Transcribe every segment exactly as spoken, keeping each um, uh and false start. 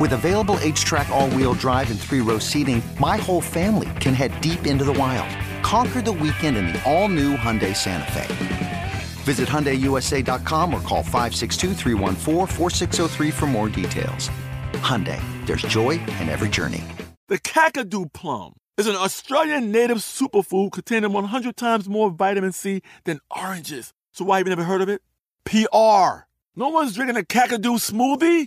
With available H-Track all-wheel drive and three-row seating, my whole family can head deep into the wild. Conquer the weekend in the all-new Hyundai Santa Fe. Visit Hyundai U S A dot com or call five six two, three one four, four six zero three for more details. Hyundai, there's joy in every journey. The Kakadu Plum is an Australian native superfood containing one hundred times more vitamin C than oranges. So why have you never heard of it? P R. No one's drinking a Kakadu smoothie?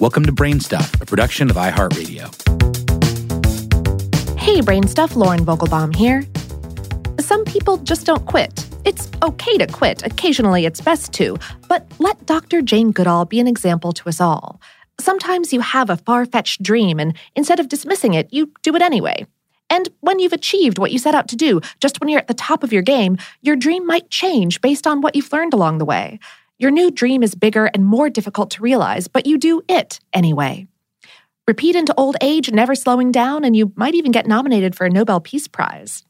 Welcome to Brain Stuff, a production of iHeartRadio. Hey, Brain Stuff, Lauren Vogelbaum here. Some people just don't quit. It's okay to quit. Occasionally, it's best to. But let Doctor Jane Goodall be an example to us all. Sometimes you have a far-fetched dream, and instead of dismissing it, you do it anyway. And when you've achieved what you set out to do, just when you're at the top of your game, your dream might change based on what you've learned along the way. Your new dream is bigger and more difficult to realize, but you do it anyway. Repeat into old age, never slowing down, and you might even get nominated for a Nobel Peace Prize.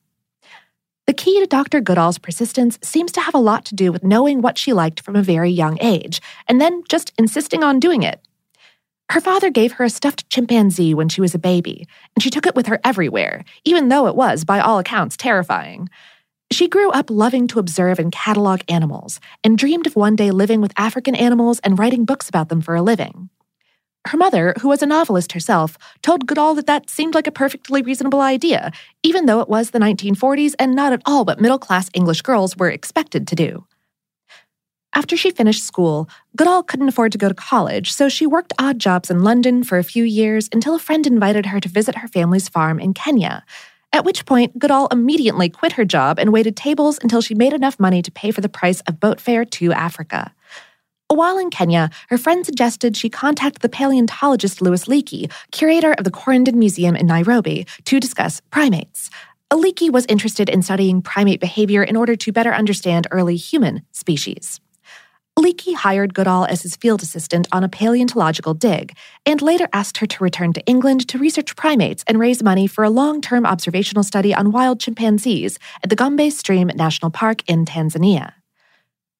The key to Doctor Goodall's persistence seems to have a lot to do with knowing what she liked from a very young age, and then just insisting on doing it. Her father gave her a stuffed chimpanzee when she was a baby, and she took it with her everywhere, even though it was, by all accounts, terrifying. She grew up loving to observe and catalog animals, and dreamed of one day living with African animals and writing books about them for a living. Her mother, who was a novelist herself, told Goodall that that seemed like a perfectly reasonable idea, even though it was the nineteen forties and not at all what middle-class English girls were expected to do. After she finished school, Goodall couldn't afford to go to college, so she worked odd jobs in London for a few years until a friend invited her to visit her family's farm in Kenya. At which point, Goodall immediately quit her job and waited tables until she made enough money to pay for the price of boat fare to Africa. While in Kenya, her friend suggested she contact the paleontologist Louis Leakey, curator of the Corindon Museum in Nairobi, to discuss primates. Leakey was interested in studying primate behavior in order to better understand early human species. Leakey hired Goodall as his field assistant on a paleontological dig, and later asked her to return to England to research primates and raise money for a long-term observational study on wild chimpanzees at the Gombe Stream National Park in Tanzania.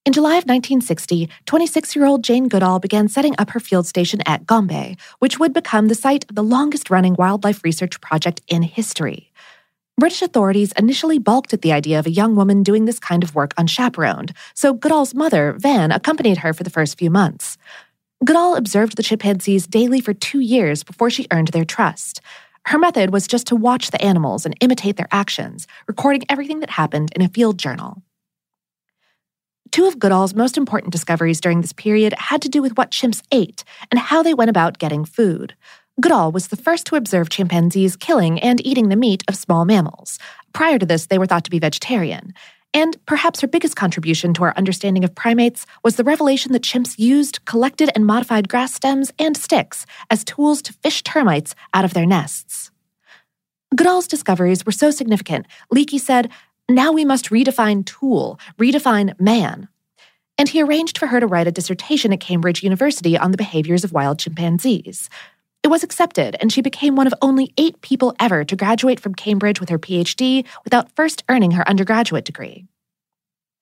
In July of nineteen sixty, twenty-six-year-old Jane Goodall began setting up her field station at Gombe, which would become the site of the longest-running wildlife research project in history. British authorities initially balked at the idea of a young woman doing this kind of work unchaperoned, so Goodall's mother, Van, accompanied her for the first few months. Goodall observed the chimpanzees daily for two years before she earned their trust. Her method was just to watch the animals and imitate their actions, recording everything that happened in a field journal. Two of Goodall's most important discoveries during this period had to do with what chimps ate and how they went about getting food. Goodall was the first to observe chimpanzees killing and eating the meat of small mammals. Prior to this, they were thought to be vegetarian. And perhaps her biggest contribution to our understanding of primates was the revelation that chimps used, collected, and modified grass stems and sticks as tools to fish termites out of their nests. Goodall's discoveries were so significant, Leakey said, "Now we must redefine tool, redefine man." And he arranged for her to write a dissertation at Cambridge University on the behaviors of wild chimpanzees. It was accepted, and she became one of only eight people ever to graduate from Cambridge with her P H D without first earning her undergraduate degree.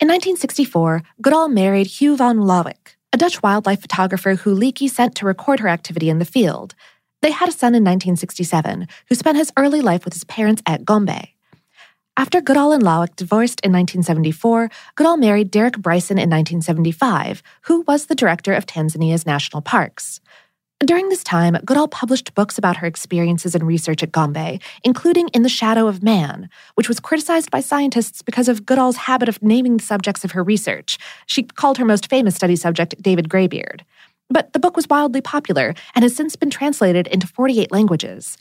In nineteen sixty-four, Goodall married Hugh van Lawick, a Dutch wildlife photographer who Leakey sent to record her activity in the field. They had a son in nineteen sixty-seven, who spent his early life with his parents at Gombe. After Goodall and Lawick divorced in nineteen seventy-four, Goodall married Derek Bryson in nineteen seventy-five, who was the director of Tanzania's national parks. During this time, Goodall published books about her experiences and research at Gombe, including In the Shadow of Man, which was criticized by scientists because of Goodall's habit of naming the subjects of her research. She called her most famous study subject David Greybeard. But the book was wildly popular and has since been translated into forty-eight languages.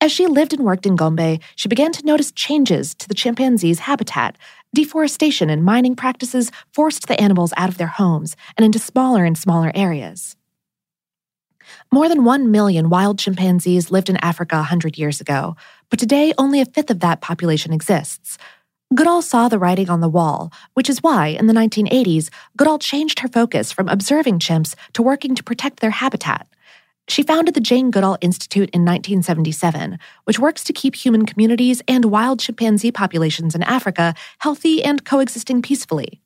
As she lived and worked in Gombe, she began to notice changes to the chimpanzees' habitat. Deforestation and mining practices forced the animals out of their homes and into smaller and smaller areas. More than one million wild chimpanzees lived in Africa one hundred years ago, but today only a fifth of that population exists. Goodall saw the writing on the wall, which is why, in the nineteen eighties, Goodall changed her focus from observing chimps to working to protect their habitat. She founded the Jane Goodall Institute in nineteen seventy-seven, which works to keep human communities and wild chimpanzee populations in Africa healthy and coexisting peacefully.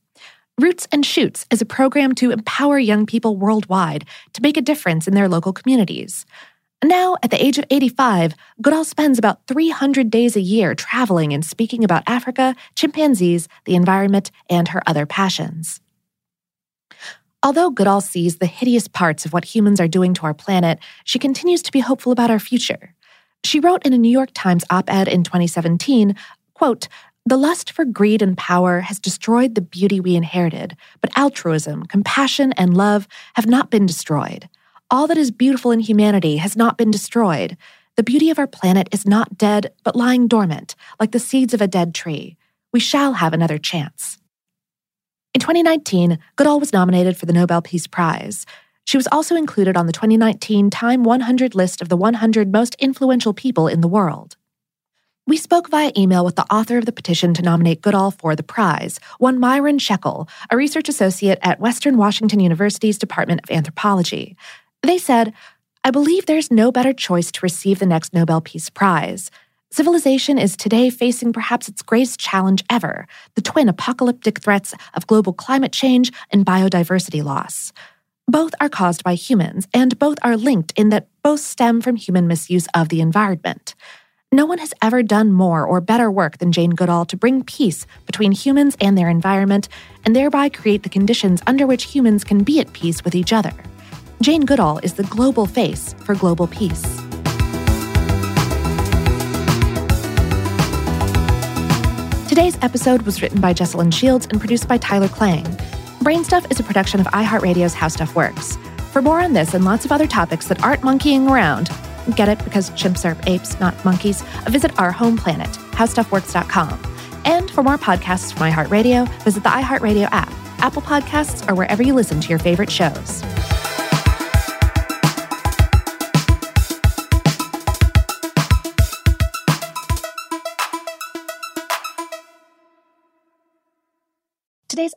Roots and Shoots is a program to empower young people worldwide to make a difference in their local communities. Now, at the age of eighty-five, Goodall spends about three hundred days a year traveling and speaking about Africa, chimpanzees, the environment, and her other passions. Although Goodall sees the hideous parts of what humans are doing to our planet, she continues to be hopeful about our future. She wrote in a New York Times op-ed in twenty seventeen, quote, "The lust for greed and power has destroyed the beauty we inherited, but altruism, compassion, and love have not been destroyed. All that is beautiful in humanity has not been destroyed. The beauty of our planet is not dead, but lying dormant, like the seeds of a dead tree. We shall have another chance." In twenty nineteen, Goodall was nominated for the Nobel Peace Prize. She was also included on the twenty nineteen Time one hundred list of the one hundred most influential people in the world. We spoke via email with the author of the petition to nominate Goodall for the prize, one Myron Shekelle, a research associate at Western Washington University's Department of Anthropology. They said, "I believe there's no better choice to receive the next Nobel Peace Prize. Civilization is today facing perhaps its greatest challenge ever, the twin apocalyptic threats of global climate change and biodiversity loss. Both are caused by humans, and both are linked in that both stem from human misuse of the environment. No one has ever done more or better work than Jane Goodall to bring peace between humans and their environment, and thereby create the conditions under which humans can be at peace with each other. Jane Goodall is the global face for global peace." Today's episode was written by Jessalyn Shields and produced by Tyler Klang. Brainstuff is a production of iHeartRadio's How Stuff Works. For more on this and lots of other topics that aren't monkeying around, get it because chimps are apes, not monkeys, visit our home planet, how stuff works dot com. And for more podcasts from iHeartRadio, visit the iHeartRadio app, Apple Podcasts, or wherever you listen to your favorite shows. Today's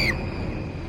screamed.